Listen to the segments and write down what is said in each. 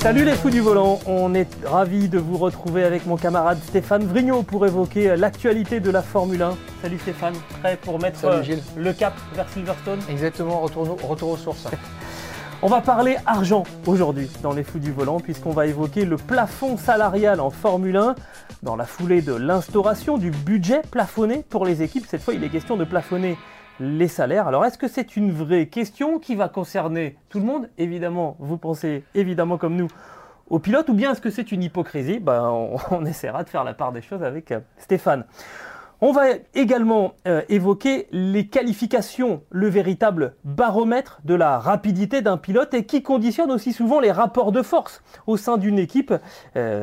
Salut les fous du volant, on est ravis de vous retrouver avec mon camarade Stéphane Vrignot pour évoquer l'actualité de la Formule 1. Salut Stéphane, prêt pour mettre le cap vers Silverstone ? Exactement, retour aux sources. On va parler argent aujourd'hui dans les fous du volant puisqu'on va évoquer le plafond salarial en Formule 1 dans la foulée de l'instauration du budget plafonné pour les équipes. Cette fois, il est question de plafonner les salaires. Alors, est-ce que c'est une vraie question qui va concerner tout le monde ? Évidemment, vous pensez évidemment comme nous aux pilotes, ou bien est-ce que c'est une hypocrisie ? On essaiera de faire la part des choses avec Stéphane. On va également évoquer les qualifications, le véritable baromètre de la rapidité d'un pilote et qui conditionne aussi souvent les rapports de force au sein d'une équipe.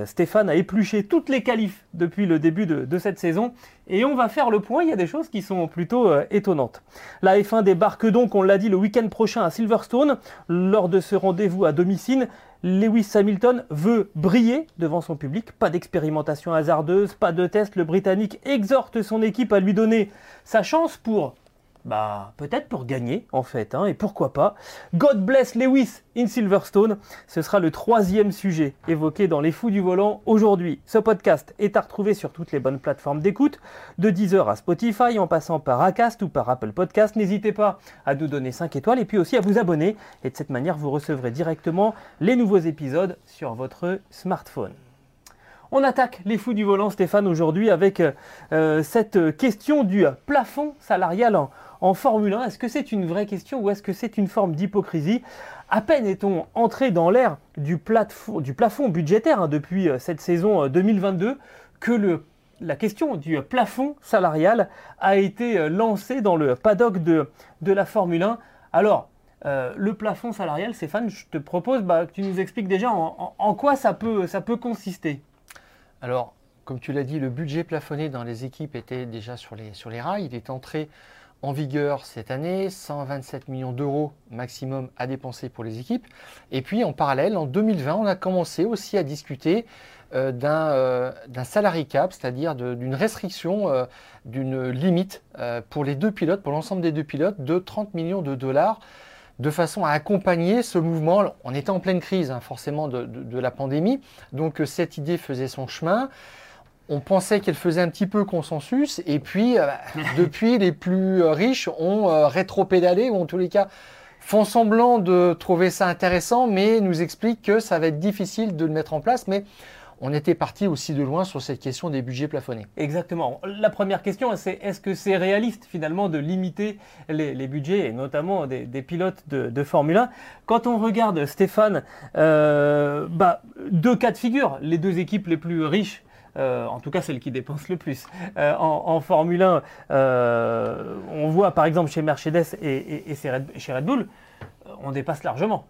Stéphane a épluché toutes les qualifs depuis le début de cette saison. Et on va faire le point, il y a des choses qui sont plutôt étonnantes. La F1 débarque donc, on l'a dit, le week-end prochain à Silverstone. Lors de ce rendez-vous à domicile, Lewis Hamilton veut briller devant son public. Pas d'expérimentation hasardeuse, pas de test. Le Britannique exhorte son équipe à lui donner sa chance pour... peut-être pour gagner en fait, et pourquoi pas. God bless Lewis in Silverstone, ce sera le troisième sujet évoqué dans les fous du volant aujourd'hui. Ce podcast est à retrouver sur toutes les bonnes plateformes d'écoute, de Deezer à Spotify, en passant par Acast ou par Apple Podcast. N'hésitez pas à nous donner 5 étoiles et puis aussi à vous abonner. Et de cette manière, vous recevrez directement les nouveaux épisodes sur votre smartphone. On attaque les fous du volant, Stéphane, aujourd'hui avec cette question du plafond salarial en Formule 1. Est-ce que c'est une vraie question ou est-ce que c'est une forme d'hypocrisie ? À peine est-on entré dans l'ère du plafond budgétaire depuis cette saison 2022 que la question du plafond salarial a été lancée dans le paddock de la Formule 1. Alors, le plafond salarial, Stéphane, je te propose que tu nous expliques déjà en quoi ça peut consister. Alors, comme tu l'as dit, le budget plafonné dans les équipes était déjà sur les rails. Il est entré en vigueur cette année, 127 millions d'euros maximum à dépenser pour les équipes. Et puis, en parallèle, en 2020, on a commencé aussi à discuter d'un salary cap, c'est-à-dire d'une restriction, d'une limite pour les deux pilotes, pour l'ensemble des deux pilotes, de 30 millions de dollars, de façon à accompagner ce mouvement. On était en pleine crise, forcément, de la pandémie. Donc, cette idée faisait son chemin. On pensait qu'elle faisait un petit peu consensus. Et puis, depuis, les plus riches ont rétro-pédalé, ou en tous les cas, font semblant de trouver ça intéressant, mais nous expliquent que ça va être difficile de le mettre en place. Mais on était parti aussi de loin sur cette question des budgets plafonnés. Exactement. La première question, c'est est-ce que c'est réaliste finalement de limiter les budgets et notamment des pilotes de Formule 1 ? Quand on regarde, Stéphane, deux cas de figure, les deux équipes les plus riches, en tout cas celles qui dépensent le plus en Formule 1, on voit par exemple chez Mercedes et chez Red Bull, on dépasse largement.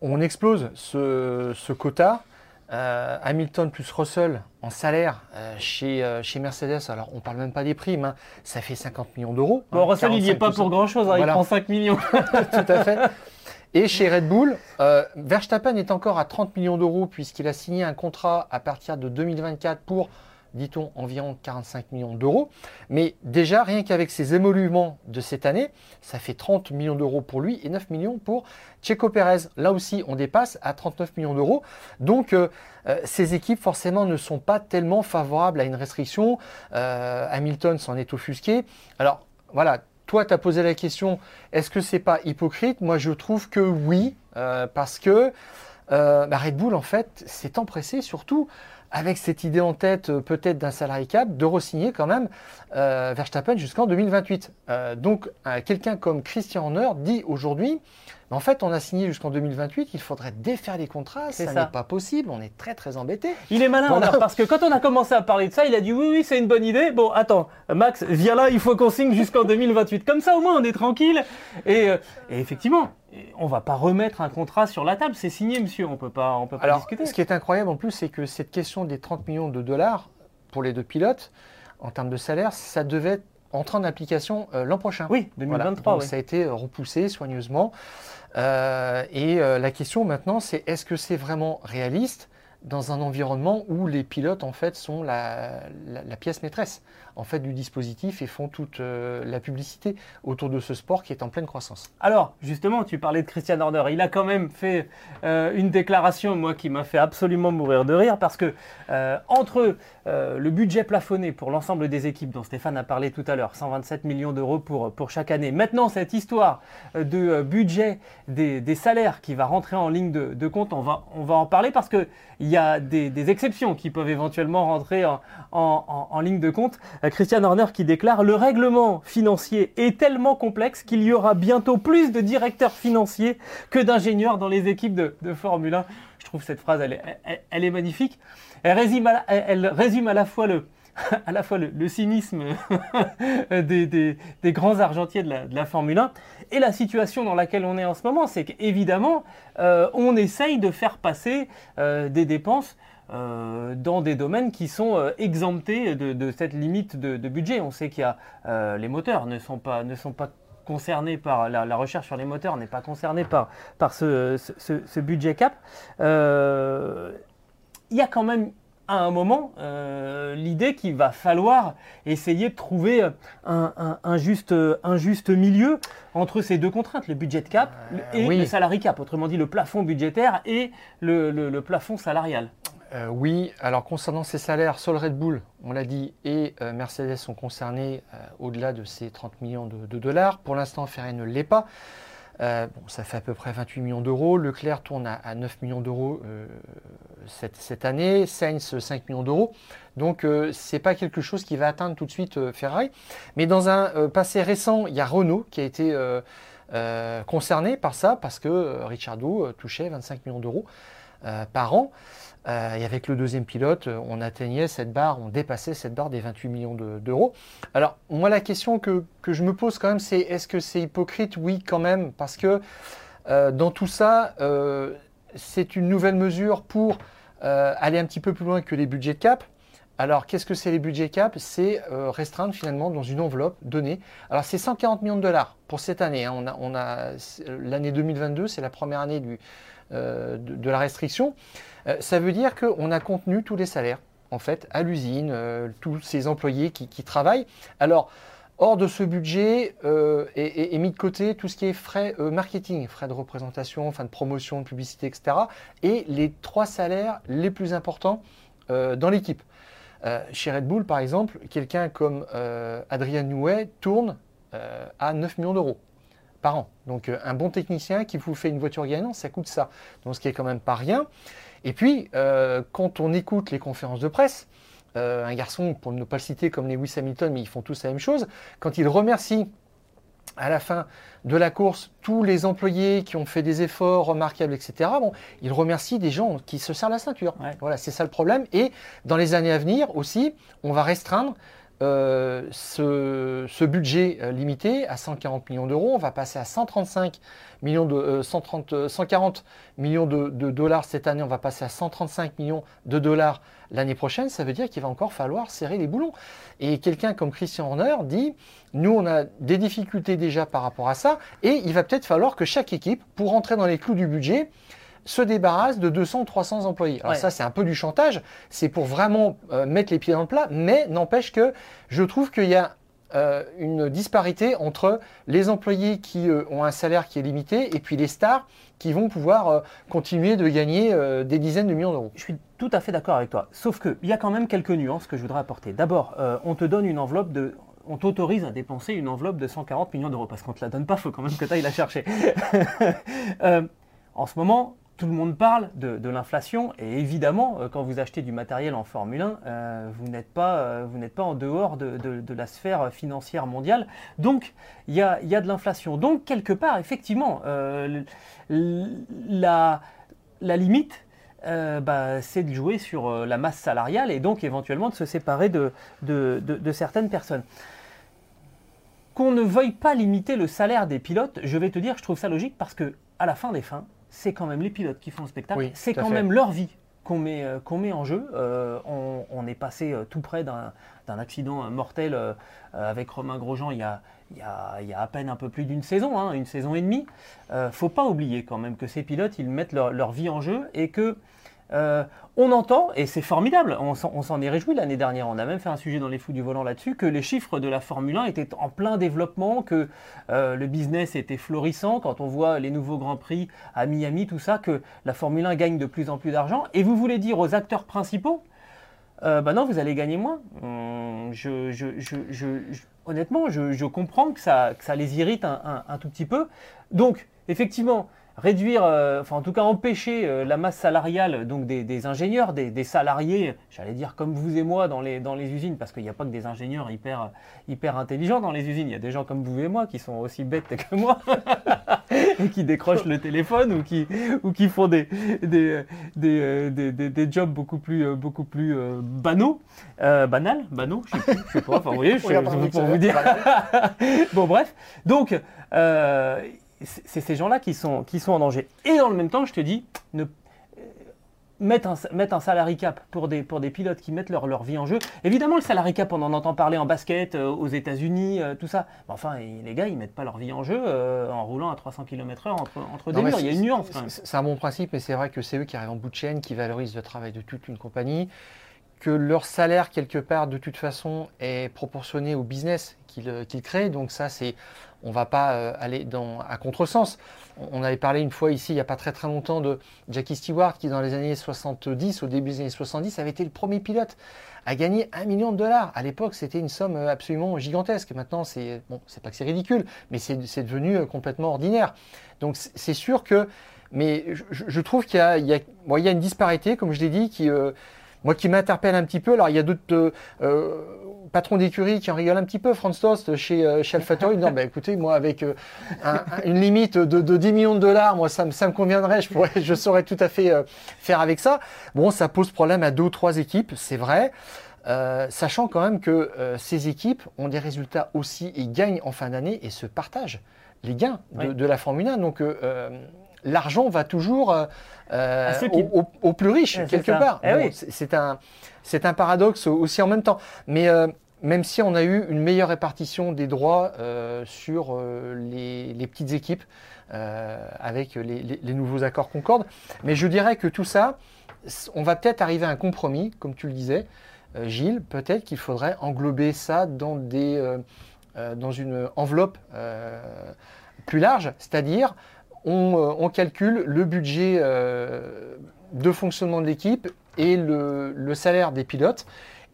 On explose ce quota. Hamilton plus Russell en salaire chez Mercedes, alors on ne parle même pas des primes, ça fait 50 millions d'euros. Bon, Russell, il n'y est pas pour grand-chose, voilà. Il prend 5 millions. Tout à fait. Et chez Red Bull, Verstappen est encore à 30 millions d'euros puisqu'il a signé un contrat à partir de 2024 pour, dit-on, environ 45 millions d'euros. Mais déjà, rien qu'avec ses émoluments de cette année, ça fait 30 millions d'euros pour lui et 9 millions pour Checo Pérez. Là aussi, on dépasse à 39 millions d'euros. Donc, ces équipes, forcément, ne sont pas tellement favorables à une restriction. Hamilton s'en est offusqué. Alors, voilà, toi, tu as posé la question, est-ce que c'est pas hypocrite ? Moi, je trouve que oui, parce que Red Bull, en fait, s'est empressé surtout avec cette idée en tête peut-être d'un salary cap, de re-signer quand même Verstappen jusqu'en 2028. Donc, quelqu'un comme Christian Horner dit aujourd'hui Mais en fait, on a signé jusqu'en 2028, il faudrait défaire les contrats, ça n'est pas possible, on est très très embêté. Il est malin, voilà. Parce que quand on a commencé à parler de ça, il a dit oui, oui, c'est une bonne idée. Bon, attends, Max, viens là, il faut qu'on signe jusqu'en 2028. Comme ça, au moins, on est tranquille. Et effectivement, on ne va pas remettre un contrat sur la table, c'est signé, monsieur, on peut pas alors, discuter. Ce qui est incroyable en plus, c'est que cette question des 30 millions de dollars pour les deux pilotes, en termes de salaire, ça devait être entrer en application l'an prochain. Oui, 2023. Voilà. Donc, oui. Ça a été repoussé soigneusement. La question maintenant, c'est est-ce que c'est vraiment réaliste dans un environnement où les pilotes en fait sont la pièce maîtresse en fait du dispositif et font toute la publicité autour de ce sport qui est en pleine croissance. Alors justement, tu parlais de Christian Horner, il a quand même fait une déclaration, moi qui m'a fait absolument mourir de rire, parce que entre le budget plafonné pour l'ensemble des équipes dont Stéphane a parlé tout à l'heure, 127 millions d'euros pour chaque année, maintenant cette histoire de budget des salaires qui va rentrer en ligne de compte, on va en parler parce que il y a des exceptions qui peuvent éventuellement rentrer en ligne de compte. Christian Horner qui déclare « Le règlement financier est tellement complexe qu'il y aura bientôt plus de directeurs financiers que d'ingénieurs dans les équipes de Formule 1 ». Je trouve cette phrase, elle est magnifique. Elle résume à la fois le cynisme des grands argentiers de la Formule 1 et la situation dans laquelle on est en ce moment, c'est qu'évidemment, on essaye de faire passer des dépenses dans des domaines qui sont exemptés de cette limite de budget. On sait qu'il y a les moteurs ne sont pas concernés par la recherche sur les moteurs, n'est pas concernée par ce budget cap. Il y a quand même à un moment, l'idée qu'il va falloir essayer de trouver un juste milieu entre ces deux contraintes, le budget cap et le salary cap, autrement dit le plafond budgétaire et le plafond salarial. Oui, alors concernant ces salaires, seul Red Bull, on l'a dit, et Mercedes sont concernés au-delà de ces 30 millions de dollars. Pour l'instant, Ferrari ne l'est pas. Ça fait à peu près 28 millions d'euros. Leclerc tourne à 9 millions d'euros cette année. Sainz, 5 millions d'euros. Donc, ce n'est pas quelque chose qui va atteindre tout de suite Ferrari. Mais dans un passé récent, il y a Renault qui a été concerné par ça parce que Ricciardo touchait 25 millions d'euros par an. Et avec le deuxième pilote, on atteignait cette barre, on dépassait cette barre des 28 millions d'euros. Alors, moi, la question que je me pose quand même, c'est est-ce que c'est hypocrite? Oui, quand même, parce que dans tout ça, c'est une nouvelle mesure pour aller un petit peu plus loin que les budgets de cap. Alors, qu'est-ce que c'est les budgets cap? C'est restreindre finalement dans une enveloppe donnée. Alors, c'est 140 millions de dollars pour cette année. Hein. On a l'année 2022, c'est la première année de la restriction. Ça veut dire qu'on a contenu tous les salaires, en fait, à l'usine, tous ces employés qui travaillent. Alors, hors de ce budget est mis de côté tout ce qui est frais marketing, frais de représentation, de promotion, de publicité, etc. Et les trois salaires les plus importants dans l'équipe. Chez Red Bull, par exemple, quelqu'un comme Adrian Newey tourne à 9 millions d'euros par an. Donc, un bon technicien qui vous fait une voiture gagnante, ça coûte ça. Donc, ce qui est quand même pas rien. Et puis, quand on écoute les conférences de presse, un garçon, pour ne pas le citer comme Lewis Hamilton, mais ils font tous la même chose, quand il remercie à la fin de la course tous les employés qui ont fait des efforts remarquables, etc., bon, il remercie des gens qui se serrent la ceinture. Ouais. Voilà, c'est ça le problème. Et dans les années à venir aussi, on va restreindre ce budget limité à 140 millions d'euros, on va passer à 140 millions de dollars cette année, on va passer à 135 millions de dollars l'année prochaine, ça veut dire qu'il va encore falloir serrer les boulons. Et quelqu'un comme Christian Horner dit, nous on a des difficultés déjà par rapport à ça, et il va peut-être falloir que chaque équipe, pour rentrer dans les clous du budget, se débarrasse de 200-300 employés. Alors ça, c'est un peu du chantage, c'est pour vraiment mettre les pieds dans le plat, mais n'empêche que je trouve qu'il y a une disparité entre les employés qui ont un salaire qui est limité et puis les stars qui vont pouvoir continuer de gagner des dizaines de millions d'euros. Je suis tout à fait d'accord avec toi, sauf qu'il y a quand même quelques nuances que je voudrais apporter. D'abord, on te donne une enveloppe de... On t'autorise à dépenser une enveloppe de 140 millions d'euros, parce qu'on ne te la donne pas, il faut quand même que tu ailles la chercher. En ce moment, Tout le monde parle de l'inflation et évidemment, quand vous achetez du matériel en Formule 1, vous n'êtes pas en dehors de la sphère financière mondiale. Donc, il y a de l'inflation. Donc, quelque part, effectivement, la limite, c'est de jouer sur la masse salariale et donc éventuellement de se séparer de certaines personnes. Qu'on ne veuille pas limiter le salaire des pilotes, je vais te dire, je trouve ça logique parce que à la fin des fins, c'est quand même les pilotes qui font le spectacle, oui, c'est quand même leur vie qu'on met en jeu. On est passé tout près d'un accident mortel avec Romain Grosjean il y a à peine un peu plus d'une saison, hein, une saison et demie. Faut pas oublier quand même que ces pilotes, ils mettent leur vie en jeu et que on entend, et c'est formidable, on s'en est réjoui l'année dernière, on a même fait un sujet dans les Fous du Volant là-dessus, que les chiffres de la Formule 1 étaient en plein développement, que le business était florissant, quand on voit les nouveaux Grands Prix à Miami, tout ça, que la Formule 1 gagne de plus en plus d'argent, et vous voulez dire aux acteurs principaux, non, vous allez gagner moins. Honnêtement, je comprends que ça les irrite un tout petit peu. Donc, effectivement, réduire, enfin en tout cas empêcher la masse salariale donc des ingénieurs, des salariés, j'allais dire comme vous et moi dans les usines, parce qu'il n'y a pas que des ingénieurs hyper intelligents dans les usines, il y a des gens comme vous et moi qui sont aussi bêtes que moi et qui décrochent le téléphone ou qui font des jobs beaucoup plus banaux, banaux, je sais pas, enfin vous voyez, pour vous dire. Bon bref, donc c'est ces gens-là qui sont en danger. Et dans le même temps, je te dis, mettre un salary cap pour des pilotes qui mettent leur vie en jeu. Évidemment, le salary cap, on en entend parler en basket, aux États-Unis, tout ça. Mais enfin, les gars, ils ne mettent pas leur vie en jeu en roulant à 300 km/h entre des murs. Il y a une nuance quand même. C'est un bon principe, mais c'est vrai que c'est eux qui arrivent en bout de chaîne, qui valorisent le travail de toute une compagnie, que leur salaire, quelque part, de toute façon, est proportionné au business qu'ils créent. Donc ça, c'est... On ne va pas aller à contresens. On avait parlé une fois ici, il n'y a pas très très longtemps, de Jackie Stewart qui, dans les années 70, au début des années 70, avait été le premier pilote à gagner $1 million. À l'époque, c'était une somme absolument gigantesque. Maintenant, c'est bon, c'est pas que c'est ridicule, mais c'est devenu complètement ordinaire. Donc, c'est sûr que... Mais je trouve qu'il y a une disparité, comme je l'ai dit, qui m'interpelle un petit peu. Alors, il y a d'autres... patron d'écurie qui en rigole un petit peu, Franz Tost chez AlphaTauri, non, écoutez, moi avec une limite de $10 millions, moi ça me conviendrait, je saurais tout à fait faire avec ça. Bon, ça pose problème à 2 ou 3 équipes, c'est vrai, sachant quand même que ces équipes ont des résultats aussi et gagnent en fin d'année et se partagent les gains de la Formule 1. Donc l'argent va toujours aux plus riches, quelque part. Eh bon, oui. C'est un paradoxe aussi en même temps. Mais même si on a eu une meilleure répartition des droits sur les petites équipes avec les nouveaux accords Concorde, mais je dirais que tout ça, on va peut-être arriver à un compromis, comme tu le disais, Gilles, peut-être qu'il faudrait englober ça dans une enveloppe plus large, c'est-à-dire on calcule le budget de fonctionnement de l'équipe et le salaire des pilotes.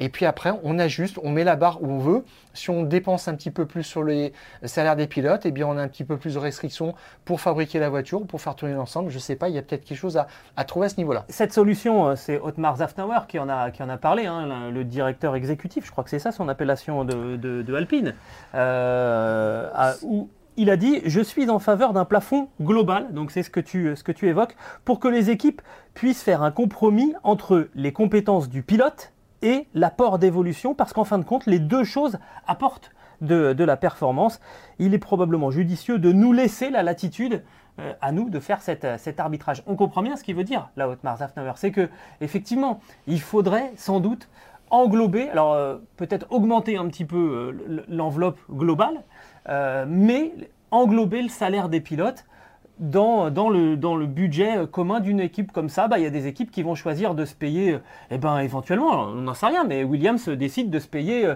Et puis après, on ajuste, on met la barre où on veut. Si on dépense un petit peu plus sur les salaires des pilotes, eh bien on a un petit peu plus de restrictions pour fabriquer la voiture, pour faire tourner l'ensemble. Je ne sais pas, il y a peut-être quelque chose à trouver à ce niveau-là. Cette solution, c'est Otmar Zafnauer qui en a parlé, hein, le directeur exécutif, je crois que c'est ça son appellation de Alpine, où il a dit « Je suis en faveur d'un plafond global », donc c'est ce que tu évoques, pour que les équipes puissent faire un compromis entre les compétences du pilote et l'apport d'évolution, parce qu'en fin de compte, les deux choses apportent de la performance. Il est probablement judicieux de nous laisser la latitude à nous de faire cet arbitrage. On comprend bien ce qu'il veut dire, là, Otmar Zafnauer, c'est que effectivement, il faudrait sans doute englober, alors peut-être augmenter un petit peu l'enveloppe globale, mais englober le salaire des pilotes dans le budget commun d'une équipe comme ça. Il y a des équipes qui vont choisir de se payer, éventuellement, on n'en sait rien, mais Williams décide de se payer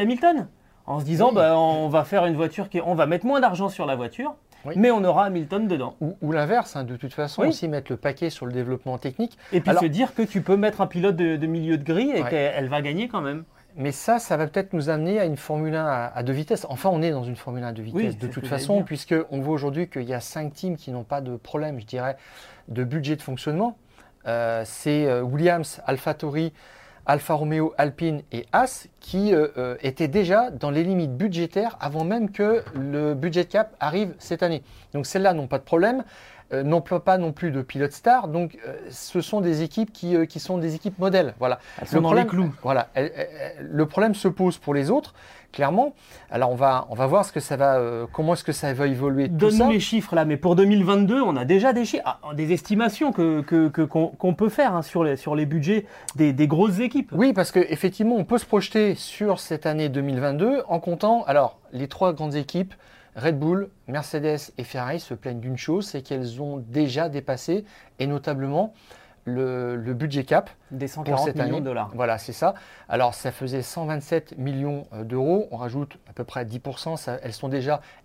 Hamilton en se disant, oui, on va faire une voiture on va mettre moins d'argent sur la voiture, oui, mais on aura Hamilton dedans. Ou l'inverse, hein, de toute façon, oui, aussi mettre le paquet sur le développement technique. Et puis se dire que tu peux mettre un pilote de milieu de grille et, ouais, qu'elle va gagner quand même. Mais ça, ça va peut-être nous amener à une Formule 1 à deux vitesses. Enfin, on est dans une Formule 1 à deux vitesses, oui, de toute façon, puisqu'on voit aujourd'hui qu'il y a 5 teams qui n'ont pas de problème, je dirais, de budget de fonctionnement. C'est Williams, AlphaTauri, Alfa Romeo, Alpine et Haas qui étaient déjà dans les limites budgétaires avant même que le budget cap arrive cette année. Donc celles-là n'ont pas de problème, n'emploient pas non plus de pilotes stars. Donc ce sont des équipes qui sont des équipes modèles. Voilà. Elles sont dans les clous. Voilà. Le problème se pose pour les autres, clairement. Alors on va voir ce que ça va, comment est-ce que ça va évoluer. Donne-nous les chiffres là, mais pour 2022, on a déjà des chiffres, des estimations qu'on peut faire hein, sur les budgets des grosses équipes. Oui, parce qu'effectivement, on peut se projeter sur cette année 2022 en comptant alors les trois grandes équipes. Red Bull, Mercedes et Ferrari se plaignent d'une chose, c'est qu'elles ont déjà dépassé, et notamment le budget cap des 140 millions de dollars. Voilà, c'est ça. Alors, ça faisait 127 millions d'euros. On rajoute à peu près 10%.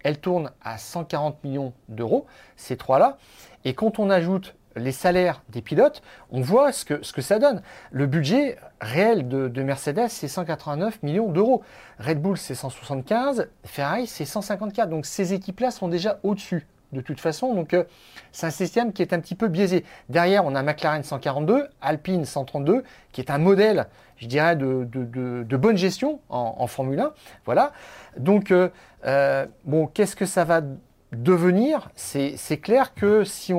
Elles tournent à 140 millions d'euros, ces trois-là. Et quand on ajoute les salaires des pilotes, on voit ce que ça donne. Le budget réel de Mercedes, c'est 189 millions d'euros. Red Bull, c'est 175. Ferrari, c'est 154. Donc, ces équipes-là sont déjà au-dessus, de toute façon. Donc, c'est un système qui est un petit peu biaisé. Derrière, on a McLaren 142, Alpine 132, qui est un modèle, je dirais, de bonne gestion en Formule 1. Voilà. Donc, bon, qu'est-ce que ça va devenir ? C'est clair que si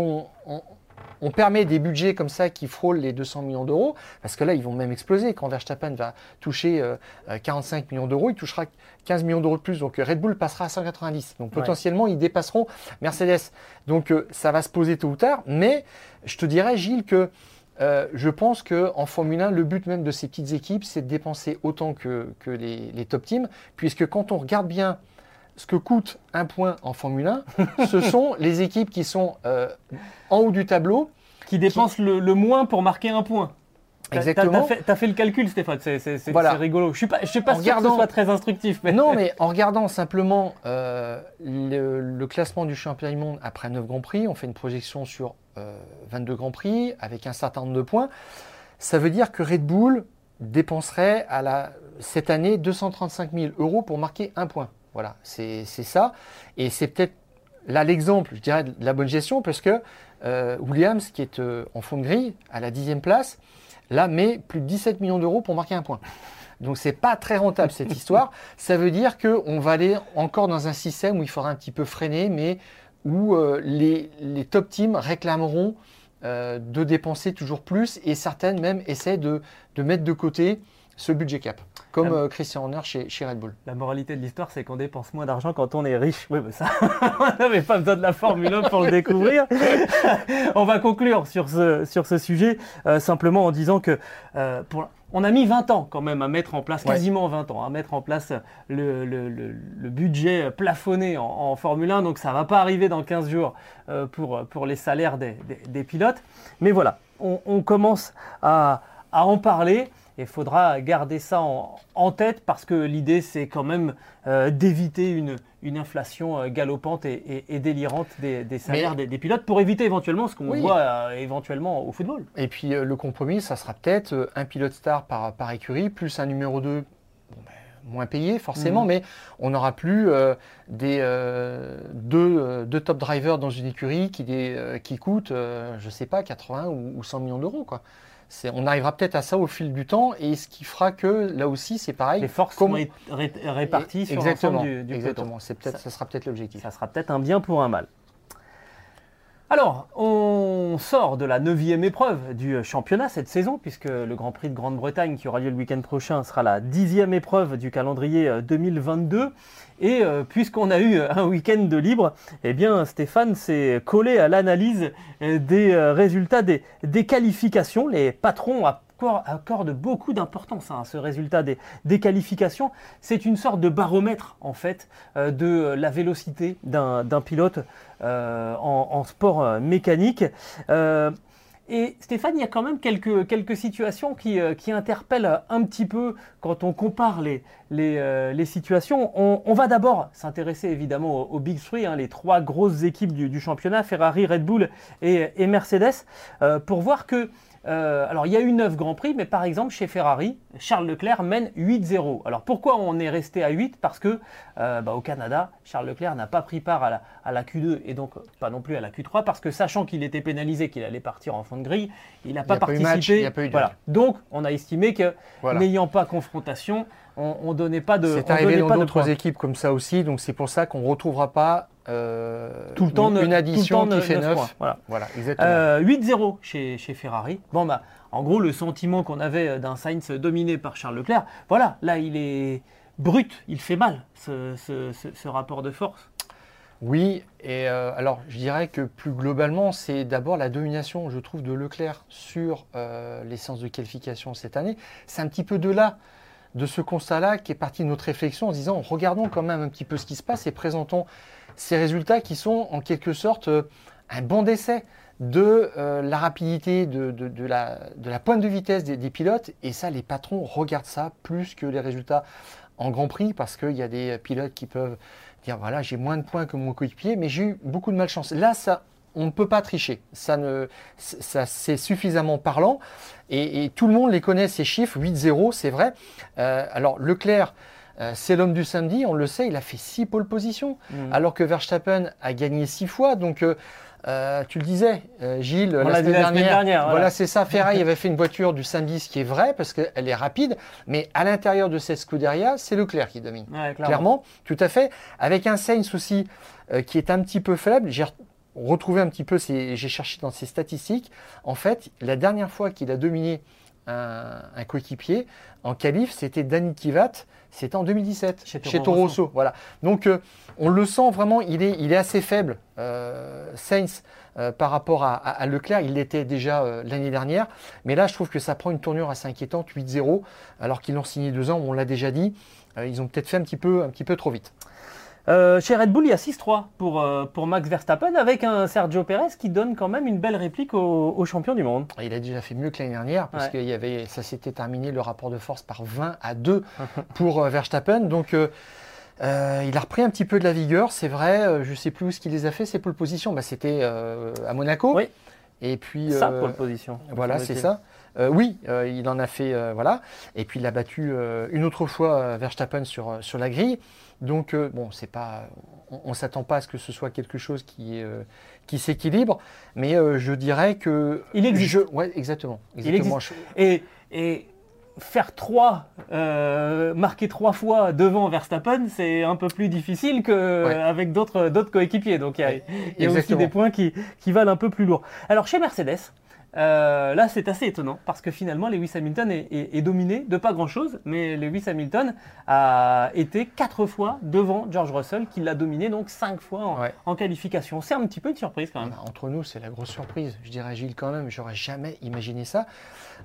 on permet des budgets comme ça qui frôlent les 200 millions d'euros, parce que là, ils vont même exploser. Quand Verstappen va toucher 45 millions d'euros, il touchera 15 millions d'euros de plus. Donc, Red Bull passera à 190. Donc, potentiellement, ils dépasseront Mercedes. Donc, ça va se poser tôt ou tard. Mais je te dirais, Gilles, que je pense qu'en Formule 1, le but même de ces petites équipes, c'est de dépenser autant que les top teams, puisque quand on regarde bien ce que coûte un point en Formule 1, ce sont les équipes qui sont en haut du tableau. Qui dépensent le moins pour marquer un point. Exactement. T'as fait le calcul, Stéphane, c'est voilà. Rigolo. Je ne suis pas sûr que ce soit très instructif. Mais... Non, mais en regardant simplement le classement du championnat du monde après 9 Grands Prix, on fait une projection sur 22 Grands Prix avec un certain nombre de points. Ça veut dire que Red Bull dépenserait cette année 235 000 euros pour marquer un point. Voilà, c'est ça. Et c'est peut-être là l'exemple, je dirais, de la bonne gestion, parce que Williams, qui est en fond de grille, à la 10e place, là met plus de 17 millions d'euros pour marquer un point. Donc, ce n'est pas très rentable, cette histoire. Ça veut dire qu'on va aller encore dans un système où il faudra un petit peu freiner, mais où les top teams réclameront de dépenser toujours plus, et certaines même essaient de mettre de côté ce budget cap, comme Christian Horner chez Red Bull. La moralité de l'histoire, c'est qu'on dépense moins d'argent quand on est riche. Oui, mais ça, on n'avait pas besoin de la Formule 1 pour le découvrir. On va conclure sur ce sujet simplement en disant que on a mis 20 ans quand même à mettre en place, quasiment 20 ans, à mettre en place le budget plafonné en Formule 1. Donc, ça ne va pas arriver dans 15 jours pour les salaires des pilotes. Mais voilà, on commence à en parler. Il faudra garder ça en tête parce que l'idée, c'est quand même d'éviter une inflation galopante et délirante des salaires des pilotes pour éviter éventuellement ce qu'on voit éventuellement au football. Et puis le compromis, ça sera peut-être un pilote star par écurie plus un numéro 2 moins payé forcément, mais on n'aura plus deux top drivers dans une écurie qui coûtent, je ne sais pas, 80 ou 100 millions d'euros, quoi. On arrivera peut-être à ça au fil du temps, et ce qui fera que, là aussi, c'est pareil. Les forces sont réparties sur l'ensemble du peloton. Ça sera peut-être l'objectif. Ça sera peut-être un bien pour un mal. Alors, on sort de la 9e épreuve du championnat cette saison, puisque le Grand Prix de Grande-Bretagne, qui aura lieu le week-end prochain, sera la 10e épreuve du calendrier 2022. Et puisqu'on a eu un week-end de libre, eh bien Stéphane s'est collé à l'analyse des résultats des qualifications. Les patrons accordent beaucoup d'importance à ce résultat des qualifications. C'est une sorte de baromètre, en fait, de la vélocité d'un pilote en sport mécanique. Et Stéphane, il y a quand même quelques situations qui interpellent un petit peu quand on compare les situations. On va d'abord s'intéresser évidemment aux Big Three, les trois grosses équipes du championnat, Ferrari, Red Bull et Mercedes, pour voir que Alors, il y a eu 9 Grands Prix, mais par exemple, chez Ferrari, Charles Leclerc mène 8-0. Alors, pourquoi on est resté à 8 ? Parce que au Canada, Charles Leclerc n'a pas pris part à la Q2 et donc pas non plus à la Q3 parce que, sachant qu'il était pénalisé, qu'il allait partir en fond de grille, il n'a pas participé. Voilà. Donc, on a estimé que, n'ayant pas confrontation, on ne donnait pas de points. C'est arrivé dans d'autres équipes comme ça aussi, donc c'est pour ça qu'on ne retrouvera pas tout le temps une addition qui fait 9. Voilà, exactement. 8-0 chez Ferrari. Bon, bah, en gros, le sentiment qu'on avait d'un Sainz dominé par Charles Leclerc, voilà, là, il est brut, il fait mal, ce rapport de force. Oui, et alors je dirais que plus globalement, c'est d'abord la domination, je trouve, de Leclerc sur les séances de qualification cette année. C'est un petit peu de là, de ce constat-là, qui est parti de notre réflexion en disant, regardons quand même un petit peu ce qui se passe et présentons ces résultats qui sont en quelque sorte un bon d'essai de la rapidité, de la pointe de vitesse des pilotes. Et ça, les patrons regardent ça plus que les résultats en Grand Prix, parce qu'il y a des pilotes qui peuvent dire, voilà, j'ai moins de points que mon coéquipier, mais j'ai eu beaucoup de malchance. Là, ça, on ne peut pas tricher, ça c'est suffisamment parlant, et tout le monde les connaît, ces chiffres, 8-0, c'est vrai. Alors Leclerc, c'est l'homme du samedi, on le sait, il a fait 6 pole positions, alors que Verstappen a gagné 6 fois, donc tu le disais, Gilles, la semaine dernière, voilà, c'est ça, Ferrari avait fait une voiture du samedi, ce qui est vrai, parce qu'elle est rapide, mais à l'intérieur de cette Scuderia, c'est Leclerc qui domine, ouais, clairement, tout à fait, avec un Sainz aussi qui est un petit peu faible. Retrouver un petit peu, j'ai cherché dans ses statistiques, en fait, la dernière fois qu'il a dominé un coéquipier en qualif, c'était Dani Kivat, c'était en 2017, chez Toro Rosso. Voilà. Donc, on le sent vraiment, il est assez faible, Sainz, par rapport à Leclerc. Il l'était déjà l'année dernière, mais là, je trouve que ça prend une tournure assez inquiétante, 8-0, alors qu'ils l'ont signé 2 ans, on l'a déjà dit, ils ont peut-être fait un petit peu trop vite. Chez Red Bull, il y a 6-3 pour Max Verstappen, avec un Sergio Pérez qui donne quand même une belle réplique au champion du monde. Il a déjà fait mieux que l'année dernière, parce que ça s'était terminé le rapport de force par 20-2 pour Verstappen. Donc, il a repris un petit peu de la vigueur, c'est vrai. Je ne sais plus où ce qu'il les a fait, ces pole positions. Bah, c'était à Monaco. Oui. Et puis, ça, pole position. Voilà, c'est ça. Il en a fait, voilà. Et puis, il a battu une autre fois Verstappen sur la grille. Donc, bon, c'est pas, on ne s'attend pas à ce que ce soit quelque chose qui s'équilibre. Mais je dirais que… Il existe. Exactement. Il existe. Et faire 3, marquer 3 fois devant Verstappen, c'est un peu plus difficile qu'avec d'autres coéquipiers. Donc, il y a aussi des points qui valent un peu plus lourd. Alors, chez Mercedes… là, c'est assez étonnant parce que finalement, Lewis Hamilton est dominé de pas grand-chose, mais Lewis Hamilton a été 4 fois devant George Russell, qui l'a dominé donc 5 fois en qualification. C'est un petit peu une surprise quand même. Bah, entre nous, c'est la grosse surprise. Je dirais, Gilles, quand même, j'aurais jamais imaginé ça.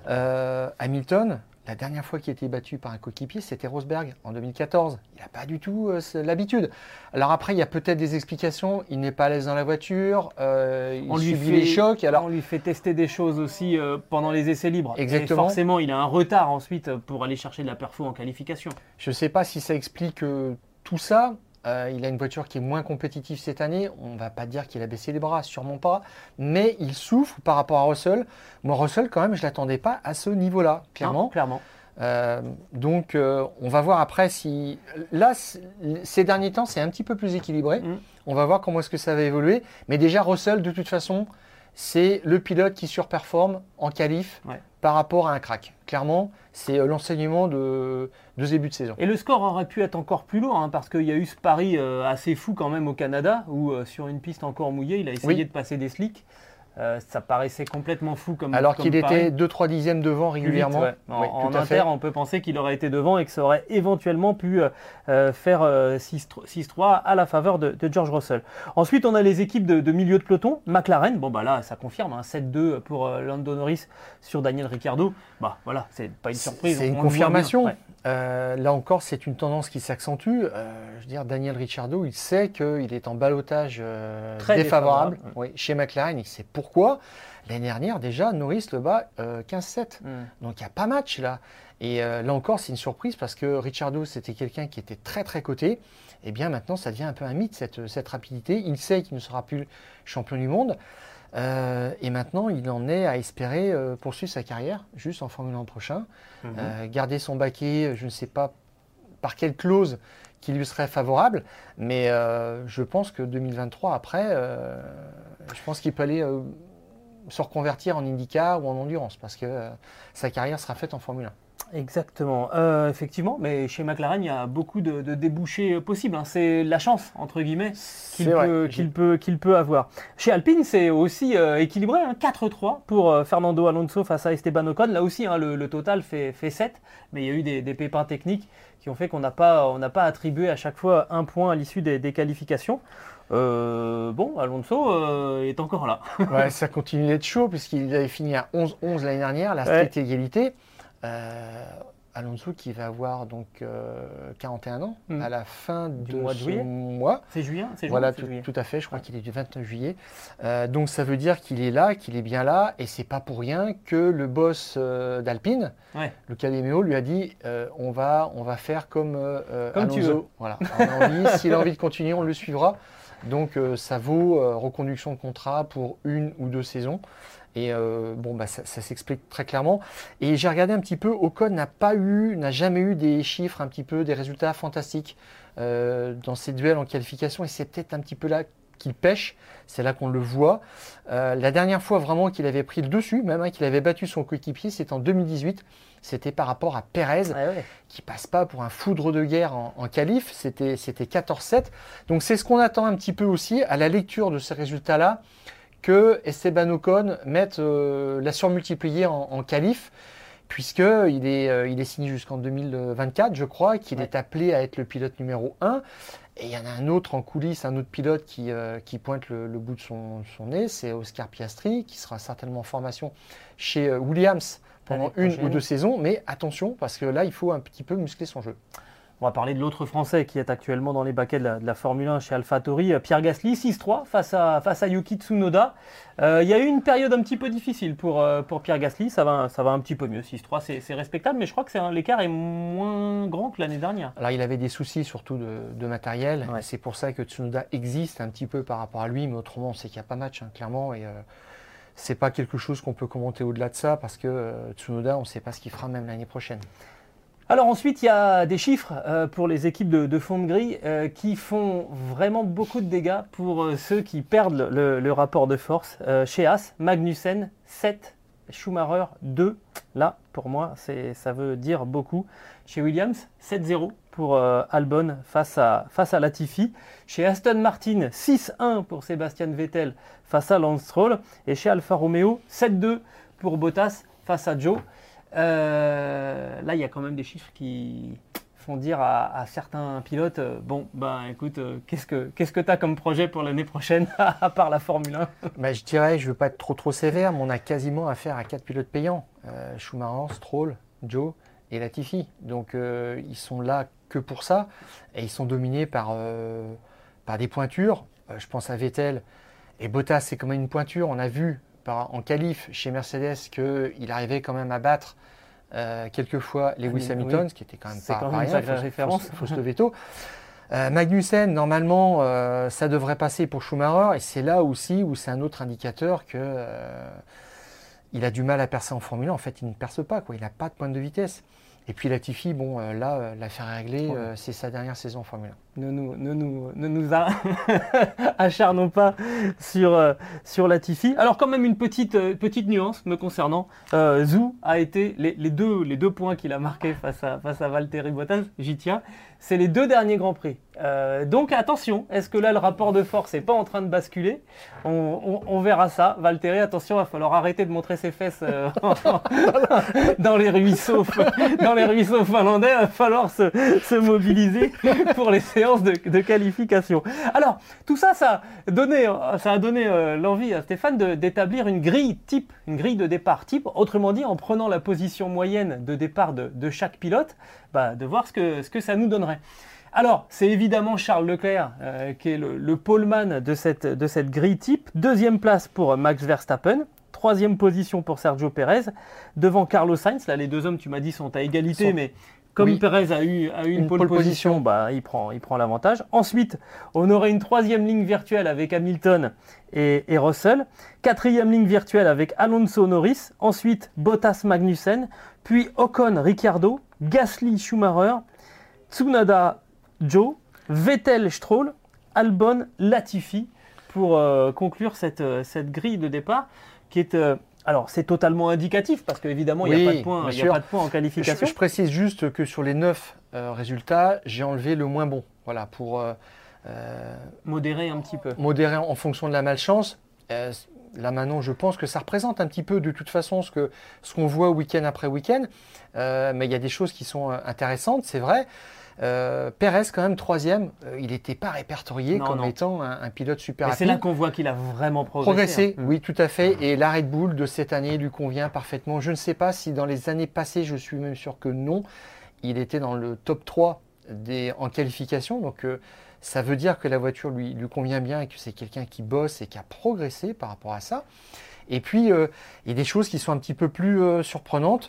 Hamilton, la dernière fois qu'il a été battu par un coéquipier, c'était Rosberg en 2014. Il n'a pas du tout l'habitude. Alors après, il y a peut-être des explications. Il n'est pas à l'aise dans la voiture. Il subit les chocs. Alors, on lui fait tester des choses aussi pendant les essais libres. Exactement. Et forcément, il a un retard ensuite pour aller chercher de la perfo en qualification. Je ne sais pas si ça explique tout ça. Il a une voiture qui est moins compétitive cette année. On ne va pas dire qu'il a baissé les bras, sûrement pas. Mais il souffre par rapport à Russell. Moi, Russell, quand même, je ne l'attendais pas à ce niveau-là, clairement. Non, clairement. Donc, on va voir après si… Là, ces derniers temps, c'est un petit peu plus équilibré. On va voir comment est-ce que ça va évoluer. Mais déjà, Russell, de toute façon, c'est le pilote qui surperforme en qualif par rapport à un crack. Clairement, c'est l'enseignement de début de saison. Et le score aurait pu être encore plus lourd, hein, parce qu'il y a eu ce pari assez fou quand même au Canada, où sur une piste encore mouillée, il a essayé de passer des slicks. Ça paraissait complètement fou comme alors qu'il était 2-3 dixièmes devant régulièrement. Vite, en inter, on peut penser qu'il aurait été devant et que ça aurait éventuellement pu faire 6-3 à la faveur de George Russell. Ensuite, on a les équipes de milieu de peloton. McLaren, bon bah là, ça confirme, hein, 7-2 pour Lando Norris sur Daniel Ricciardo. Bah voilà, c'est pas une surprise. C'est une confirmation. Là encore, c'est une tendance qui s'accentue. Je veux dire, Daniel Ricciardo, il sait qu'il est en ballottage très défavorable. Chez McLaren, il sait pourquoi. L'année dernière, déjà, Norris le bat 15-7. Donc, il n'y a pas match là. Et là encore, c'est une surprise parce que Ricciardo, c'était quelqu'un qui était très, très coté. Et bien maintenant, ça devient un peu un mythe, cette rapidité. Il sait qu'il ne sera plus champion du monde. Et maintenant, il en est à espérer poursuivre sa carrière, juste en Formule 1 prochain, garder son baquet, je ne sais pas par quelle clause qui lui serait favorable, mais je pense que 2023, après, je pense qu'il peut aller se reconvertir en IndyCar ou en endurance, parce que sa carrière sera faite en Formule 1. Exactement, effectivement, mais chez McLaren, il y a beaucoup de débouchés possibles, hein. C'est la chance, entre guillemets, qu'il peut avoir. Chez Alpine, c'est aussi équilibré, hein. 4-3 pour Fernando Alonso face à Esteban Ocon. Là aussi, hein, le total fait 7, mais il y a eu des pépins techniques qui ont fait qu'on n'a pas attribué à chaque fois un point à l'issue des qualifications. Bon, Alonso est encore là. Ouais, ça continue d'être chaud, puisqu'il avait fini à 11-11 l'année dernière, la stricte égalité. Alonso qui va avoir donc 41 ans à la fin du mois de juillet. C'est juillet, c'est voilà, juillet. Tout à fait, je crois qu'il est du 29 juillet. Donc ça veut dire qu'il est là, qu'il est bien là, et c'est pas pour rien que le boss d'Alpine, Luca De Meo, lui a dit on va faire comme Alonso. Voilà, s'il a envie de continuer, on le suivra. Donc ça vaut reconduction de contrat pour une ou deux saisons. Et bon, bah, ça s'explique très clairement. Et j'ai regardé un petit peu, Ocon n'a jamais eu des chiffres, un petit peu des résultats fantastiques dans ses duels en qualification. Et c'est peut-être un petit peu là qu'il pêche, c'est là qu'on le voit. La dernière fois vraiment qu'il avait pris le dessus, même hein, qu'il avait battu son coéquipier, c'était en 2018. C'était par rapport à Perez, qui passe pas pour un foudre de guerre en qualif. C'était 14-7. Donc c'est ce qu'on attend un petit peu aussi à la lecture de ces résultats-là, que Esteban Ocon mette la surmultipliée en qualif, puisqu'il est, signé jusqu'en 2024, je crois, qu'il est appelé à être le pilote numéro 1. Et il y en a un autre en coulisses, un autre pilote qui pointe le bout de son nez, c'est Oscar Piastri, qui sera certainement en formation chez Williams pendant une ou deux saisons. Mais attention, parce que là, il faut un petit peu muscler son jeu. On va parler de l'autre Français qui est actuellement dans les baquets de la Formule 1 chez AlphaTauri, Pierre Gasly, 6-3 face à Yuki Tsunoda. Il y a eu une période un petit peu difficile pour Pierre Gasly, ça va un petit peu mieux, 6-3 c'est respectable, mais je crois que l'écart est moins grand que l'année dernière. Alors il avait des soucis surtout de matériel, c'est pour ça que Tsunoda existe un petit peu par rapport à lui, mais autrement on sait qu'il n'y a pas match, hein, clairement, et c'est pas quelque chose qu'on peut commenter au-delà de ça, parce que Tsunoda, on ne sait pas ce qu'il fera même l'année prochaine. Alors ensuite, il y a des chiffres pour les équipes de fond de grille qui font vraiment beaucoup de dégâts pour ceux qui perdent le rapport de force. Chez Haas, Magnussen 7, Schumacher 2. Là, pour moi, ça veut dire beaucoup. Chez Williams, 7-0 pour Albon face à Latifi. Chez Aston Martin, 6-1 pour Sebastian Vettel face à Lance Stroll. Et chez Alfa Romeo, 7-2 pour Bottas face à Zhou. Là, il y a quand même des chiffres qui font dire à certains pilotes bon, ben écoute, qu'est-ce que tu as comme projet pour l'année prochaine à part la Formule 1 ? Bah, je dirais, je ne veux pas être trop sévère, mais on a quasiment affaire à 4 pilotes payants. Schumacher, Stroll, Zhou et Latifi. Donc, ils sont là que pour ça. Et ils sont dominés par des pointures. Je pense à Vettel et Bottas, c'est quand même une pointure. On a vu en qualif chez Mercedes qu'il arrivait quand même à battre quelquefois Lewis Hamilton, ce qui était quand même pas rien, sacrée référence. Fausse veto. Magnussen, normalement, ça devrait passer pour Schumacher, et c'est là aussi où c'est un autre indicateur que il a du mal à percer en Formule 1. En fait, il ne perce pas, quoi. Il n'a pas de pointe de vitesse. Et puis Latifi, bon, là, l'affaire est réglée, c'est sa dernière saison en Formule 1. Ne nous acharnons pas sur Latifi. Alors quand même une petite nuance me concernant. Zhou a été, les deux points qu'il a marqués face à Valtteri Bottas, j'y tiens, c'est les deux derniers Grands Prix. Donc attention, est-ce que là le rapport de force n'est pas en train de basculer ? On verra ça. Valtteri, attention, il va falloir arrêter de montrer ses fesses dans les ruisseaux. Dans les ruisseaux finlandais, il va falloir se mobiliser pour les séances de qualification. Alors, tout ça, ça a donné l'envie à Stéphane d'établir une grille type, une grille de départ type. Autrement dit, en prenant la position moyenne de départ de chaque pilote, bah, de voir ce que ça nous donnerait. Alors, c'est évidemment Charles Leclerc qui est le poleman de cette grille type. Deuxième place pour Max Verstappen. Troisième position pour Sergio Perez, devant Carlos Sainz. Là, les deux hommes, tu m'as dit, sont à égalité, mais Comme Perez a eu une pole position, bah, il prend l'avantage. Ensuite, on aurait une troisième ligne virtuelle avec Hamilton et Russell. Quatrième ligne virtuelle avec Alonso Norris. Ensuite, Bottas Magnussen. Puis Ocon Ricciardo. Gasly Schumacher. Tsunoda Zhou. Vettel Stroll. Albon Latifi. Pour conclure cette grille de départ qui est... Alors, c'est totalement indicatif parce qu'évidemment, il n'y a pas de points, il y a pas de points en qualification. Je précise juste que sur les 9 résultats, j'ai enlevé le moins bon. Voilà, pour modérer un petit peu. Modérer en fonction de la malchance. Là, maintenant, je pense que ça représente un petit peu de toute façon ce qu'on voit week-end après week-end. Mais il y a des choses qui sont intéressantes, c'est vrai. Perez quand même troisième, il n'était pas répertorié étant un pilote super rapide. C'est là qu'on voit qu'il a vraiment progressé. Oui, tout à fait. Et la Red Bull de cette année lui convient parfaitement. Je ne sais pas si dans les années passées, je suis même sûr que non, il était dans le top 3 en qualification. Donc ça veut dire que la voiture lui convient bien et que c'est quelqu'un qui bosse et qui a progressé par rapport à ça. Et puis, il y a des choses qui sont un petit peu plus surprenantes.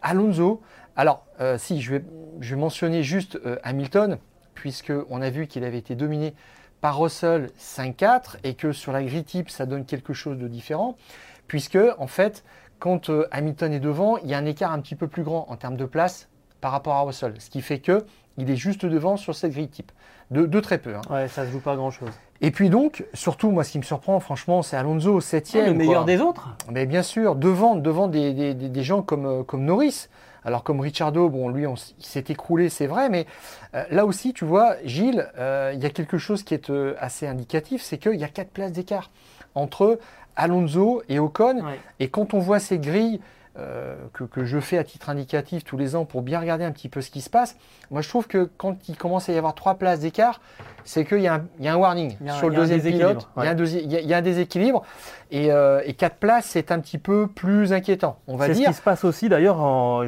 Alonso. Alors, si, je vais mentionner juste Hamilton, puisqu'on a vu qu'il avait été dominé par Russell 5-4 et que sur la grille type, ça donne quelque chose de différent, puisque, en fait, quand Hamilton est devant, il y a un écart un petit peu plus grand en termes de place par rapport à Russell, ce qui fait qu'il est juste devant sur cette grille type, de très peu. Hein. Ouais, ça ne se joue pas grand-chose. Et puis donc, surtout, moi, ce qui me surprend, franchement, c'est Alonso, 7e. Le meilleur des autres. Mais bien sûr, devant des gens comme Norris. Alors comme Ricciardo, bon, lui, il s'est écroulé, c'est vrai, mais là aussi, tu vois, Gilles, il y a quelque chose qui est assez indicatif, c'est qu'il y a 4 places d'écart entre Alonso et Ocon. Ouais. Et quand on voit ces grilles que je fais à titre indicatif tous les ans pour bien regarder un petit peu ce qui se passe, moi, je trouve que quand il commence à y avoir 3 places d'écart, c'est qu'il y a un warning sur le deuxième pilote. Il y a un déséquilibre. Et 4 places, c'est un petit peu plus inquiétant, on va dire. C'est ce qui se passe aussi, d'ailleurs,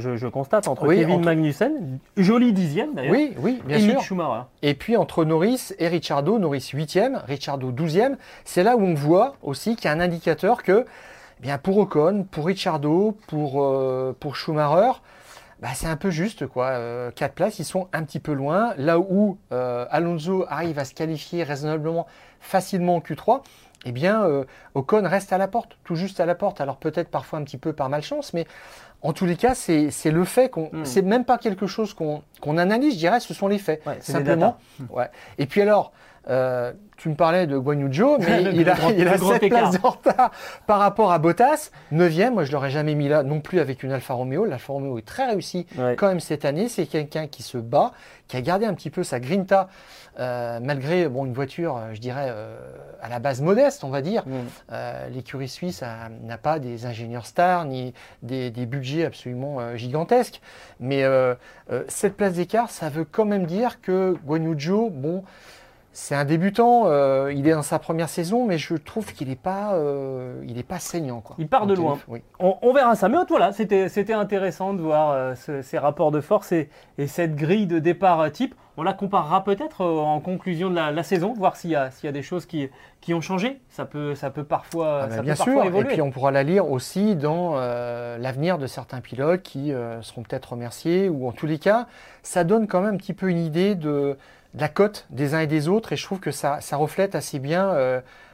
je constate, entre Kevin Magnussen, joli 10e d'ailleurs, bien sûr. Mick Schumacher. Et puis entre Norris et Ricciardo, Norris 8e, Ricciardo 12e. C'est là où on voit aussi qu'il y a un indicateur que, eh bien, pour Ocon, pour Ricciardo, pour Schumacher, bah, c'est un peu juste, quoi. 4 places, ils sont un petit peu loin. Là où Alonso arrive à se qualifier raisonnablement facilement en Q3, eh bien, Ocon reste à la porte, tout juste à la porte. Alors peut-être parfois un petit peu par malchance, mais en tous les cas, c'est le fait qu'on... C'est même pas quelque chose qu'on analyse, je dirais, ce sont les faits, ouais, simplement. Ouais. Et puis alors... tu me parlais de Guanyu Zhou, mais il a 7 places de retard par rapport à Bottas. 9e, moi je ne l'aurais jamais mis là non plus avec une Alfa Romeo. L'Alfa Romeo est très réussie quand même cette année. C'est quelqu'un qui se bat, qui a gardé un petit peu sa grinta malgré une voiture, je dirais, à la base modeste, on va dire. L'écurie suisse n'a pas des ingénieurs stars ni des budgets absolument gigantesques. Mais 7 places d'écart, ça veut quand même dire que Guanyu Zhou, bon... C'est un débutant, il est dans sa première saison, mais je trouve qu'il n'est pas, pas saignant, quoi. Il part de loin. Oui. On verra ça. Mais voilà, c'était intéressant de voir ces rapports de force et cette grille de départ type. On la comparera peut-être en conclusion de la saison, voir s'il y a des choses qui ont changé. Ça peut parfois, ah ben ça bien peut sûr. Parfois évoluer. Et puis on pourra la lire aussi dans l'avenir de certains pilotes qui seront peut-être remerciés. Ou en tous les cas, ça donne quand même un petit peu une idée de la cote des uns et des autres, et je trouve que ça reflète assez bien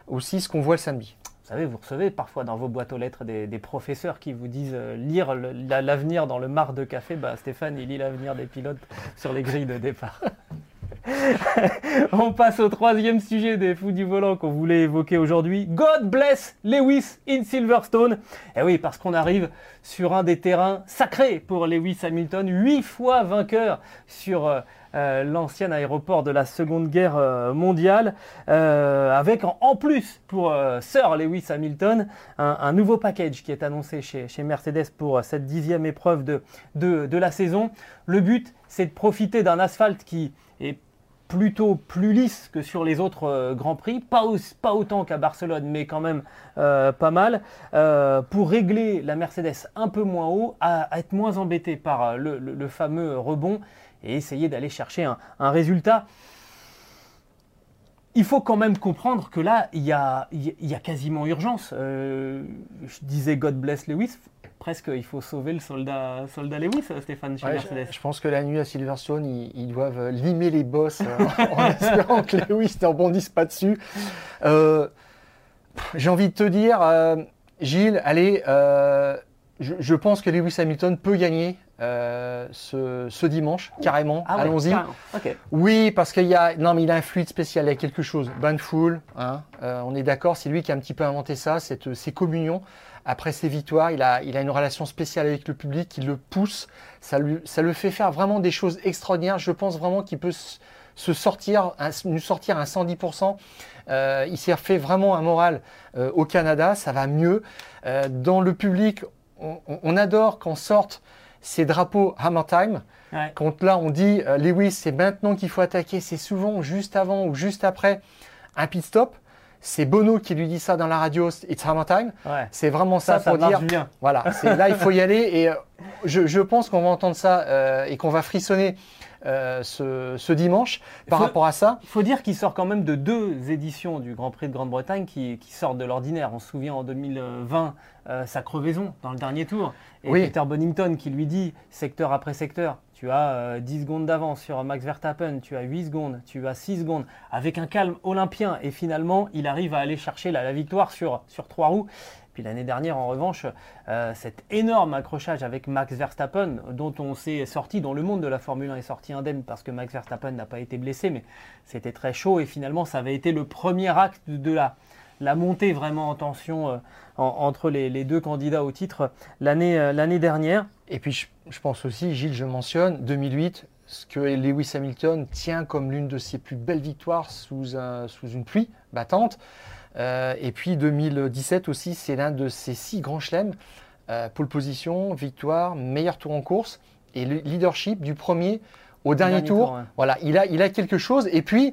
aussi ce qu'on voit le samedi. Vous savez, vous recevez parfois dans vos boîtes aux lettres des professeurs qui vous disent lire l'avenir dans le marc de café. Bah, Stéphane, il lit l'avenir des pilotes sur les grilles de départ. On passe au troisième sujet des Fous du Volant qu'on voulait évoquer aujourd'hui. God bless Lewis in Silverstone. Eh oui, parce qu'on arrive sur un des terrains sacrés pour Lewis Hamilton, 8 fois vainqueur sur... l'ancien aéroport de la Seconde Guerre mondiale, avec en plus pour Sir Lewis Hamilton un nouveau package qui est annoncé chez Mercedes pour cette 10e épreuve de la saison. Le but, c'est de profiter d'un asphalte qui est plutôt plus lisse que sur les autres Grands Prix, pas autant qu'à Barcelone, mais quand même pas mal, pour régler la Mercedes un peu moins haut, à être moins embêté par le fameux rebond, et essayer d'aller chercher un résultat. Il faut quand même comprendre que là, il y a quasiment urgence. Je disais God bless Lewis. presque il faut sauver le soldat Lewis, Stéphane, chez Mercedes. Je pense que la nuit à Silverstone, ils doivent limer les bosses en espérant que Lewis ne rebondisse pas dessus. J'ai envie de te dire, Gilles, allez, je pense que Lewis Hamilton peut gagner ce dimanche, carrément. Ah ouais, allons-y. Carrément. Okay. Oui, parce qu'il y a, non, mais il a un fluide spécial, il y a quelque chose. Bain de foule, hein, on est d'accord, c'est lui qui a un petit peu inventé ça, ces communions. Après ses victoires, il a une relation spéciale avec le public qui le pousse. Ça le fait faire vraiment des choses extraordinaires. Je pense vraiment qu'il peut se sortir, nous sortir à 110%. Il s'est refait vraiment un moral au Canada, ça va mieux. Dans le public, on adore qu'on sorte ces drapeaux Hammer Time. Ouais. Quand là, on dit Lewis, c'est maintenant qu'il faut attaquer. C'est souvent juste avant ou juste après un pit stop. C'est Bono qui lui dit ça dans la radio, It's Hammer Time. Ouais. C'est vraiment ça pour dire. Bien. Voilà, là, il faut y aller. Et je pense qu'on va entendre ça et qu'on va frissonner ce dimanche rapport à ça. Il faut dire qu'il sort quand même de deux éditions du Grand Prix de Grande-Bretagne qui sortent de l'ordinaire. On se souvient en 2020, sa crevaison dans le dernier tour. Et oui. Peter Bonington qui lui dit, secteur après secteur, tu as 10 secondes d'avance sur Max Verstappen, tu as 8 secondes, tu as 6 secondes, avec un calme olympien. Et finalement, il arrive à aller chercher la victoire sur trois roues. Puis l'année dernière, en revanche, cet énorme accrochage avec Max Verstappen, dont on s'est sorti, dont le monde de la Formule 1 est sorti indemne, parce que Max Verstappen n'a pas été blessé, mais c'était très chaud. Et finalement, ça avait été le premier acte de la montée vraiment en tension entre les deux candidats au titre l'année dernière. Et puis, je pense aussi, Gilles, je mentionne, 2008, ce que Lewis Hamilton tient comme l'une de ses plus belles victoires sous une pluie battante. Et puis 2017 aussi, c'est l'un de ses 6 grands chelems. Pole position, victoire, meilleur tour en course et le leadership du premier au dernier tour. Ouais. Voilà, il a quelque chose. Et puis,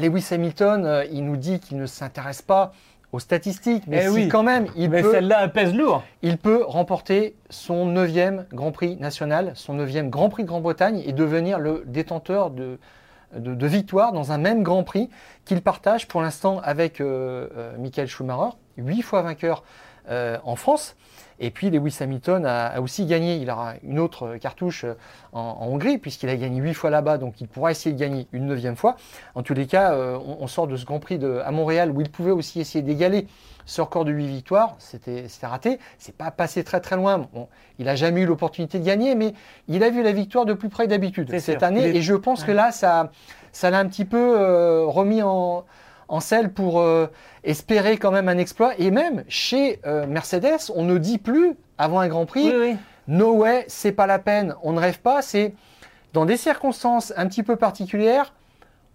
Lewis Hamilton, il nous dit qu'il ne s'intéresse pas aux statistiques, mais oui, quand même, celle-là pèse lourd. Il peut remporter son 9e Grand Prix national, son 9e Grand Prix de Grande-Bretagne et devenir le détenteur de victoire dans un même Grand Prix qu'il partage pour l'instant avec Michael Schumacher, 8 fois vainqueur en France. Et puis Lewis Hamilton a aussi gagné, il aura une autre cartouche en Hongrie, puisqu'il a gagné 8 fois là-bas, donc il pourra essayer de gagner une 9e fois. En tous les cas, on sort de ce Grand Prix à Montréal, où il pouvait aussi essayer d'égaler ce record de 8 victoires. C'était raté, c'est pas passé très très loin. Bon, il n'a jamais eu l'opportunité de gagner, mais il a vu la victoire de plus près d'habitude cette année. Et je pense que là, ça l'a un petit peu remis en selle pour espérer quand même un exploit. Et même chez Mercedes, on ne dit plus avant un Grand Prix, oui. No way, c'est pas la peine, on ne rêve pas, c'est dans des circonstances un petit peu particulières,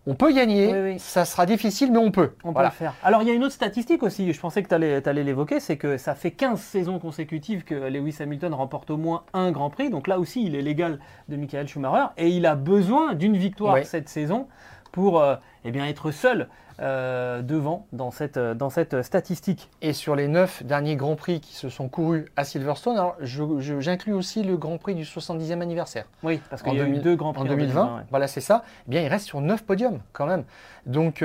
on peut gagner, oui. Ça sera difficile, mais on peut. On peut le faire. Alors, il y a une autre statistique aussi, je pensais que tu allais l'évoquer, c'est que ça fait 15 saisons consécutives que Lewis Hamilton remporte au moins un Grand Prix. Donc là aussi, il est l'égal de Michael Schumacher et il a besoin d'une victoire cette saison pour être seul devant dans cette statistique. Et sur les 9 derniers Grands Prix qui se sont courus à Silverstone, alors j'inclus aussi le Grand Prix du 70e anniversaire. Oui, parce qu'il y a eu 2 Grands Prix en 2020. Ouais. Voilà, c'est ça. Eh bien, il reste sur 9 podiums quand même. Donc,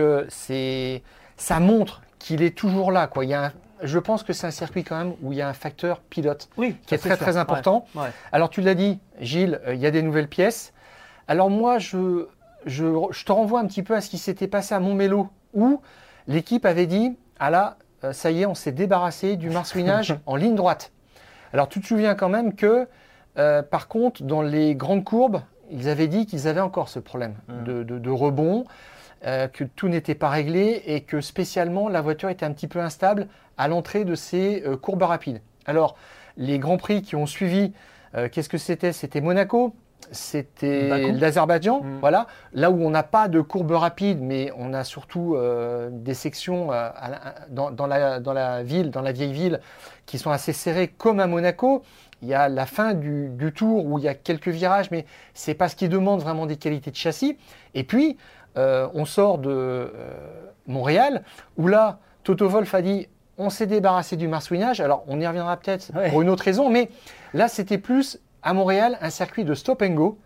ça montre qu'il est toujours là, quoi. Je pense que c'est un circuit quand même où il y a un facteur pilote qui est très, très important. Ouais. Ouais. Alors, tu l'as dit, Gilles, il y a des nouvelles pièces. Alors, moi, je te renvoie un petit peu à ce qui s'était passé à Montmélo, où l'équipe avait dit « Ah là, ça y est, on s'est débarrassé du marsouinage en ligne droite ». Alors, tu te souviens quand même que, par contre, dans les grandes courbes, ils avaient dit qu'ils avaient encore ce problème de rebond, que tout n'était pas réglé et que spécialement, la voiture était un petit peu instable à l'entrée de ces courbes rapides. Alors, les Grands Prix qui ont suivi, qu'est-ce que c'était ? C'était Monaco, c'était l'Azerbaïdjan, voilà, là où on n'a pas de courbe rapide, mais on a surtout des sections dans la vieille ville, qui sont assez serrées, comme à Monaco. Il y a la fin du tour où il y a quelques virages, mais c'est pas ce qui demande vraiment des qualités de châssis. Et puis, on sort de Montréal, où là, Toto Wolff a dit, on s'est débarrassé du marsouinage. Alors, on y reviendra peut-être pour une autre raison, mais là, c'était plus... À Montréal, un circuit de stop and go,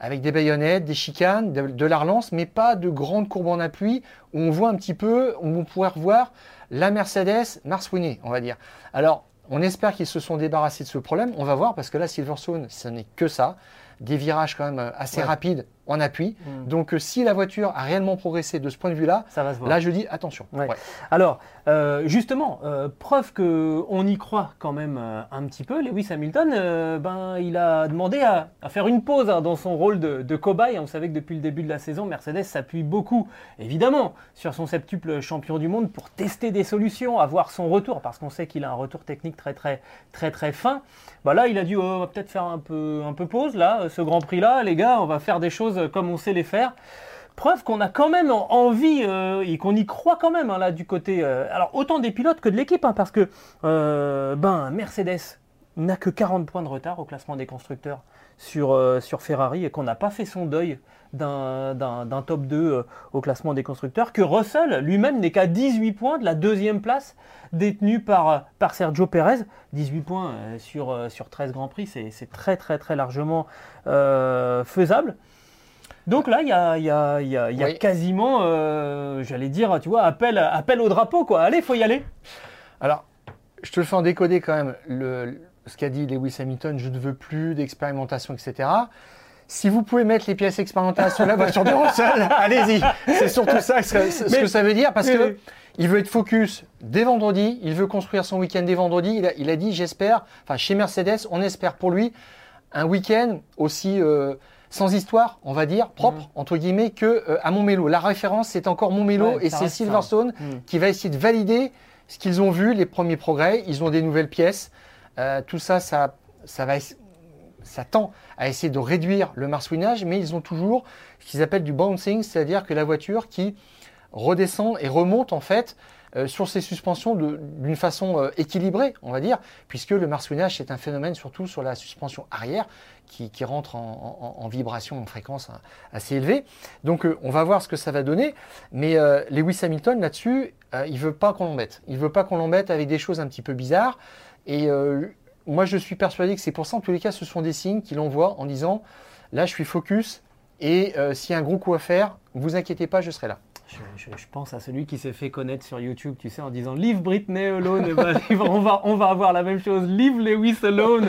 avec des baïonnettes, des chicanes, de la relance, mais pas de grandes courbes en appui, où on voit un petit peu, où on pourrait revoir la Mercedes marsouiner, on va dire. Alors, On espère qu'ils se sont débarrassés de ce problème. On va voir, parce que là, Silverstone, ce n'est que ça. Des virages quand même assez rapides en appui. Donc, si la voiture a réellement progressé de ce point de vue-là, ça va se voir. Là, je dis attention. Alors, justement, preuve qu'on y croit quand même un petit peu, Lewis Hamilton, il a demandé à faire une pause dans son rôle de cobaye. On savait que depuis le début de la saison, Mercedes s'appuie beaucoup, évidemment, sur son septuple champion du monde pour tester des solutions, avoir son retour, parce qu'on sait qu'il a un retour technique très fin. Bah là, il a dit, on va peut-être faire un peu pause, là, ce Grand Prix-là, les gars, on va faire des choses comme on sait les faire. Preuve qu'on a quand même envie et qu'on y croit quand même, là, du côté... alors, autant des pilotes que de l'équipe, parce que Mercedes n'a que 40 points de retard au classement des constructeurs sur Ferrari, et qu'on n'a pas fait son deuil d'un top 2 au classement des constructeurs, que Russell lui-même n'est qu'à 18 points de la deuxième place détenue par Sergio Pérez. 18 points sur 13 Grands Prix, c'est très largement faisable. Donc là, il y a quasiment, j'allais dire, tu vois, appel au drapeau, quoi. Allez, faut y aller. Alors, je te le fais en décoder quand même, ce qu'a dit Lewis Hamilton, je ne veux plus d'expérimentation, etc. Si vous pouvez mettre les pièces expérimentales sur la voiture de Russell, allez-y. C'est surtout ça que ça veut dire, parce que il veut être focus dès vendredi, il veut construire son week-end dès vendredi. Il a dit, j'espère, enfin chez Mercedes, on espère pour lui un week-end aussi sans histoire, on va dire, propre, entre guillemets, que à Montmelo. La référence, c'est encore Montmelo, et c'est Silverstone qui va essayer de valider ce qu'ils ont vu, les premiers progrès. Ils ont des nouvelles pièces. Tout ça, ça tend à essayer de réduire le marsouinage, mais ils ont toujours ce qu'ils appellent du bouncing, c'est-à-dire que la voiture qui redescend et remonte en fait sur ses suspensions d'une façon équilibrée, on va dire, puisque le marsouinage c'est un phénomène surtout sur la suspension arrière qui rentre en vibration, en fréquence assez élevée. Donc on va voir ce que ça va donner, mais Lewis Hamilton là-dessus, il ne veut pas qu'on l'embête. Il ne veut pas qu'on l'embête avec des choses un petit peu bizarres. Et moi, je suis persuadé que c'est pour ça, en tous les cas, ce sont des signes qu'il envoie en disant « Là, je suis focus et s'il y a un gros coup à faire, ne vous inquiétez pas, je serai là. » Je pense à celui qui s'est fait connaître sur YouTube, tu sais, en disant « Leave Britney alone », on va avoir la même chose, « Leave Lewis alone »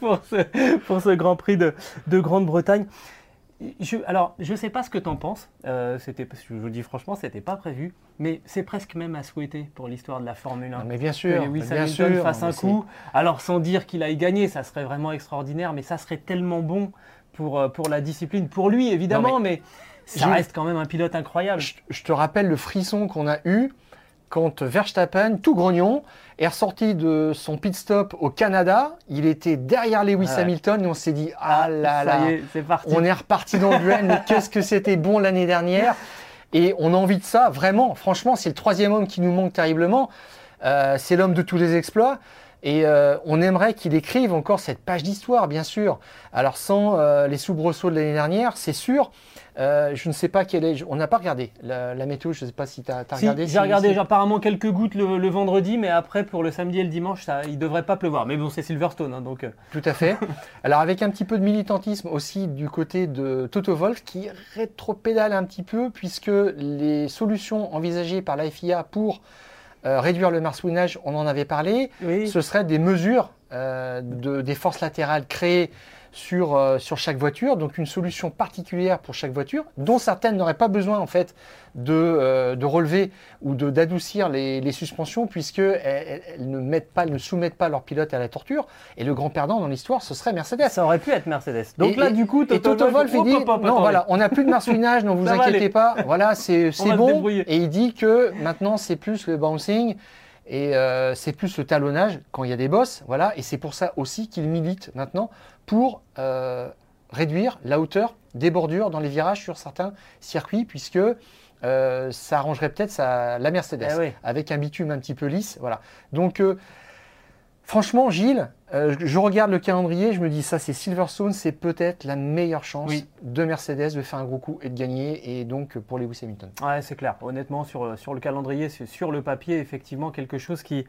pour ce Grand Prix de Grande-Bretagne. Alors, je ne sais pas ce que tu en penses, je vous le dis franchement, ce n'était pas prévu, mais c'est presque même à souhaiter pour l'histoire de la Formule 1. Non, mais bien sûr, que Lewis Hamilton fasse un coup, alors sans dire qu'il aille gagner, ça serait vraiment extraordinaire, mais ça serait tellement bon pour la discipline, pour lui évidemment, non, mais ça reste quand même un pilote incroyable. Je te rappelle le frisson qu'on a eu quand Verstappen, tout grognon, est ressorti de son pit stop au Canada. Il était derrière Lewis Hamilton et on s'est dit « Ah là là, on est reparti dans le duel, mais qu'est-ce que c'était bon l'année dernière !» Et on a envie de ça, vraiment. Franchement, c'est le troisième homme qui nous manque terriblement. C'est l'homme de tous les exploits. Et on aimerait qu'il écrive encore cette page d'histoire, bien sûr. Alors sans les soubresauts de l'année dernière, c'est sûr. Je ne sais pas quelle est... On n'a pas regardé la météo, je ne sais pas si tu as regardé. J'ai regardé apparemment quelques gouttes le vendredi, mais après, pour le samedi et le dimanche, il ne devrait pas pleuvoir. Mais bon, c'est Silverstone, donc... Tout à fait. Alors avec un petit peu de militantisme aussi du côté de Toto Wolff, qui rétropédale un petit peu, puisque les solutions envisagées par la FIA pour... réduire le marsouinage, on en avait parlé, ce serait des mesures des forces latérales créées sur chaque voiture, donc une solution particulière pour chaque voiture, dont certaines n'auraient pas besoin en fait de relever ou d'adoucir les suspensions, puisqu'elles ne soumettent pas leurs pilotes à la torture, et le grand perdant dans l'histoire, ce serait Mercedes. Ça aurait pu être Mercedes. Donc là, du coup, Toto Wolff dit, non, voilà, on n'a plus de marsouinage, ne vous inquiétez pas, voilà, c'est bon, et il dit que maintenant, c'est plus le bouncing, et c'est plus le talonnage quand il y a des bosses, voilà, et c'est pour ça aussi qu'il milite maintenant pour réduire la hauteur des bordures dans les virages sur certains circuits, puisque ça arrangerait peut-être la Mercedes avec un bitume un petit peu lisse, voilà. Donc franchement, Gilles, Je regarde le calendrier, je me dis ça, c'est Silverstone, c'est peut-être la meilleure chance de Mercedes de faire un gros coup et de gagner, et donc pour Lewis Hamilton. Ouais, c'est clair. Honnêtement, sur le calendrier, sur le papier, effectivement, quelque chose qui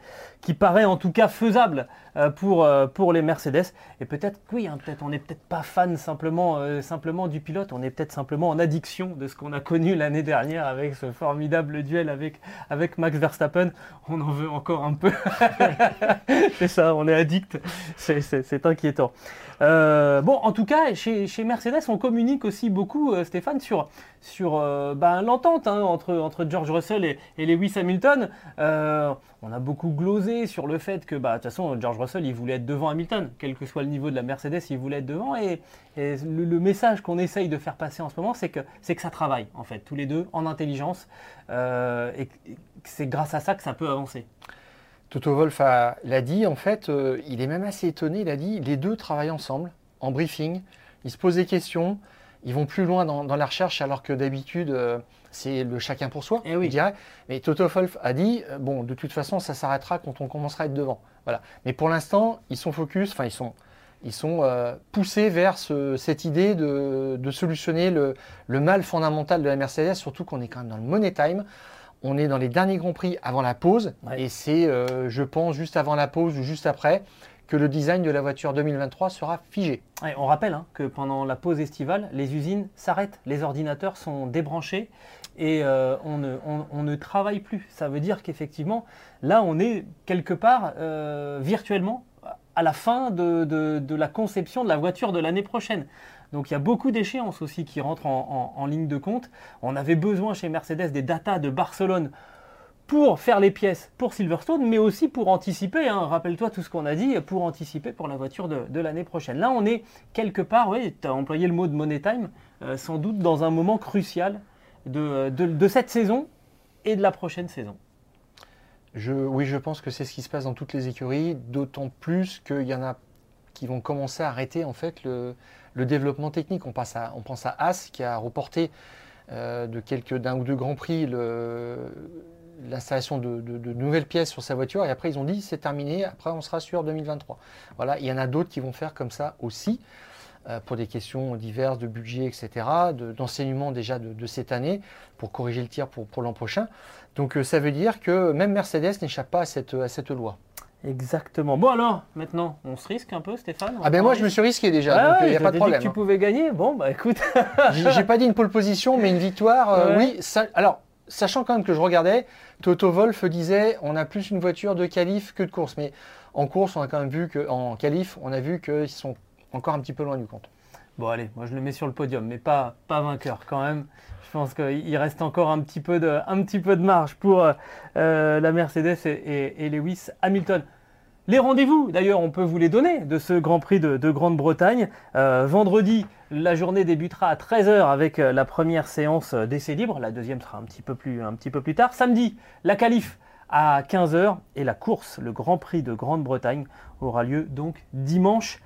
paraît en tout cas faisable pour les Mercedes. Et peut-être, oui, hein, peut-être on n'est peut-être pas fan simplement du pilote, on est peut-être simplement en addiction de ce qu'on a connu l'année dernière avec ce formidable duel avec Max Verstappen. On en veut encore un peu. C'est ça, on est addict. C'est inquiétant. Bon, en tout cas, chez Mercedes, on communique aussi beaucoup, Stéphane, sur l'entente hein, entre George Russell et Lewis Hamilton. On a beaucoup glosé sur le fait que, de toute façon, George Russell, il voulait être devant Hamilton. Quel que soit le niveau de la Mercedes, il voulait être devant. Et le message qu'on essaye de faire passer en ce moment, c'est que ça travaille, en fait, tous les deux, en intelligence. Et c'est grâce à ça que ça peut avancer. Toto Wolff l'a dit, en fait, il est même assez étonné, il a dit, les deux travaillent ensemble, en briefing, ils se posent des questions, ils vont plus loin dans la recherche, alors que d'habitude, c'est le chacun pour soi, je dirais. Mais Toto Wolff a dit, bon, de toute façon, ça s'arrêtera quand on commencera à être devant. Voilà. Mais pour l'instant, ils sont focus, enfin, ils sont poussés vers cette idée de solutionner le mal fondamental de la Mercedes, surtout qu'on est quand même dans le money time. On est dans les derniers Grands Prix avant la pause, et c'est, je pense, juste avant la pause ou juste après, que le design de la voiture 2023 sera figé. Ouais, on rappelle hein, que pendant la pause estivale, les usines s'arrêtent, les ordinateurs sont débranchés et on ne travaille plus. Ça veut dire qu'effectivement, là, on est quelque part virtuellement à la fin de la conception de la voiture de l'année prochaine. Donc, il y a beaucoup d'échéances aussi qui rentrent en ligne de compte. On avait besoin chez Mercedes des datas de Barcelone pour faire les pièces pour Silverstone, mais aussi pour anticiper, hein, rappelle-toi tout ce qu'on a dit, pour anticiper pour la voiture de l'année prochaine. Là, on est quelque part, tu as employé le mot de money time, sans doute dans un moment crucial de cette saison et de la prochaine saison. Je pense que c'est ce qui se passe dans toutes les écuries, d'autant plus qu'il y en a qui vont commencer à arrêter en fait le développement technique. On pense à Haas qui a reporté d'un ou deux grands prix l'installation de nouvelles pièces sur sa voiture, et après ils ont dit c'est terminé, après on sera sur 2023. Voilà, il y en a d'autres qui vont faire comme ça aussi, pour des questions diverses de budget, etc., d'enseignement déjà de cette année, pour corriger le tir pour l'an prochain. Donc ça veut dire que même Mercedes n'échappe pas à cette loi. Exactement. Bon alors, maintenant, on se risque un peu, Stéphane. Moi, je me suis risqué déjà, donc il n'y a pas de problème. Tu pouvais gagner, bon, écoute. J'ai pas dit une pole position, mais une victoire, oui. Ça, alors, sachant quand même que je regardais, Toto Wolff disait, on a plus une voiture de qualif que de course. Mais en course, on a quand même vu qu'en qualif, on a vu qu'ils sont encore un petit peu loin du compte. Bon, allez, moi, je le mets sur le podium, mais pas vainqueur quand même. Je pense qu'il reste encore un petit peu de marge pour la Mercedes et Lewis Hamilton. Les rendez-vous, d'ailleurs, on peut vous les donner de ce Grand Prix de Grande-Bretagne. Vendredi, la journée débutera à 13h avec la première séance d'essais libres. La deuxième sera un petit peu plus tard. Samedi, la qualif à 15h et la course, le Grand Prix de Grande-Bretagne, aura lieu donc dimanche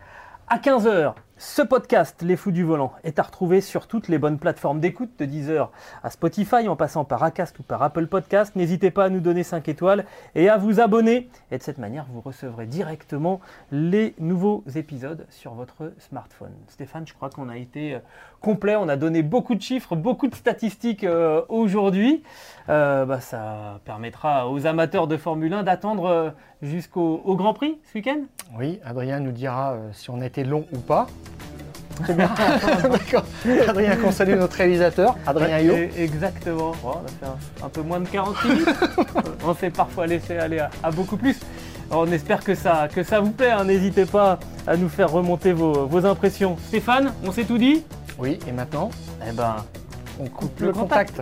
à 15h. Ce podcast, Les Fous du Volant, est à retrouver sur toutes les bonnes plateformes d'écoute, de Deezer à Spotify, en passant par Acast ou par Apple Podcast. N'hésitez pas à nous donner 5 étoiles et à vous abonner. Et de cette manière, vous recevrez directement les nouveaux épisodes sur votre smartphone. Stéphane, je crois qu'on a été complet. On a donné beaucoup de chiffres, beaucoup de statistiques aujourd'hui. Ça permettra aux amateurs de Formule 1 d'attendre jusqu'au Grand Prix ce week-end. Oui, Adrien nous dira si on était long ou pas. C'est bien. D'accord. Adrien, qu'on salue, notre réalisateur. Adrien Yo. Exactement. Oh, on a fait un peu moins de 40 minutes. On s'est parfois laissé aller à beaucoup plus. Alors, on espère que ça vous plaît. N'hésitez pas à nous faire remonter vos impressions. Stéphane, on s'est tout dit ? Oui, et maintenant ? Eh ben, on coupe le contact.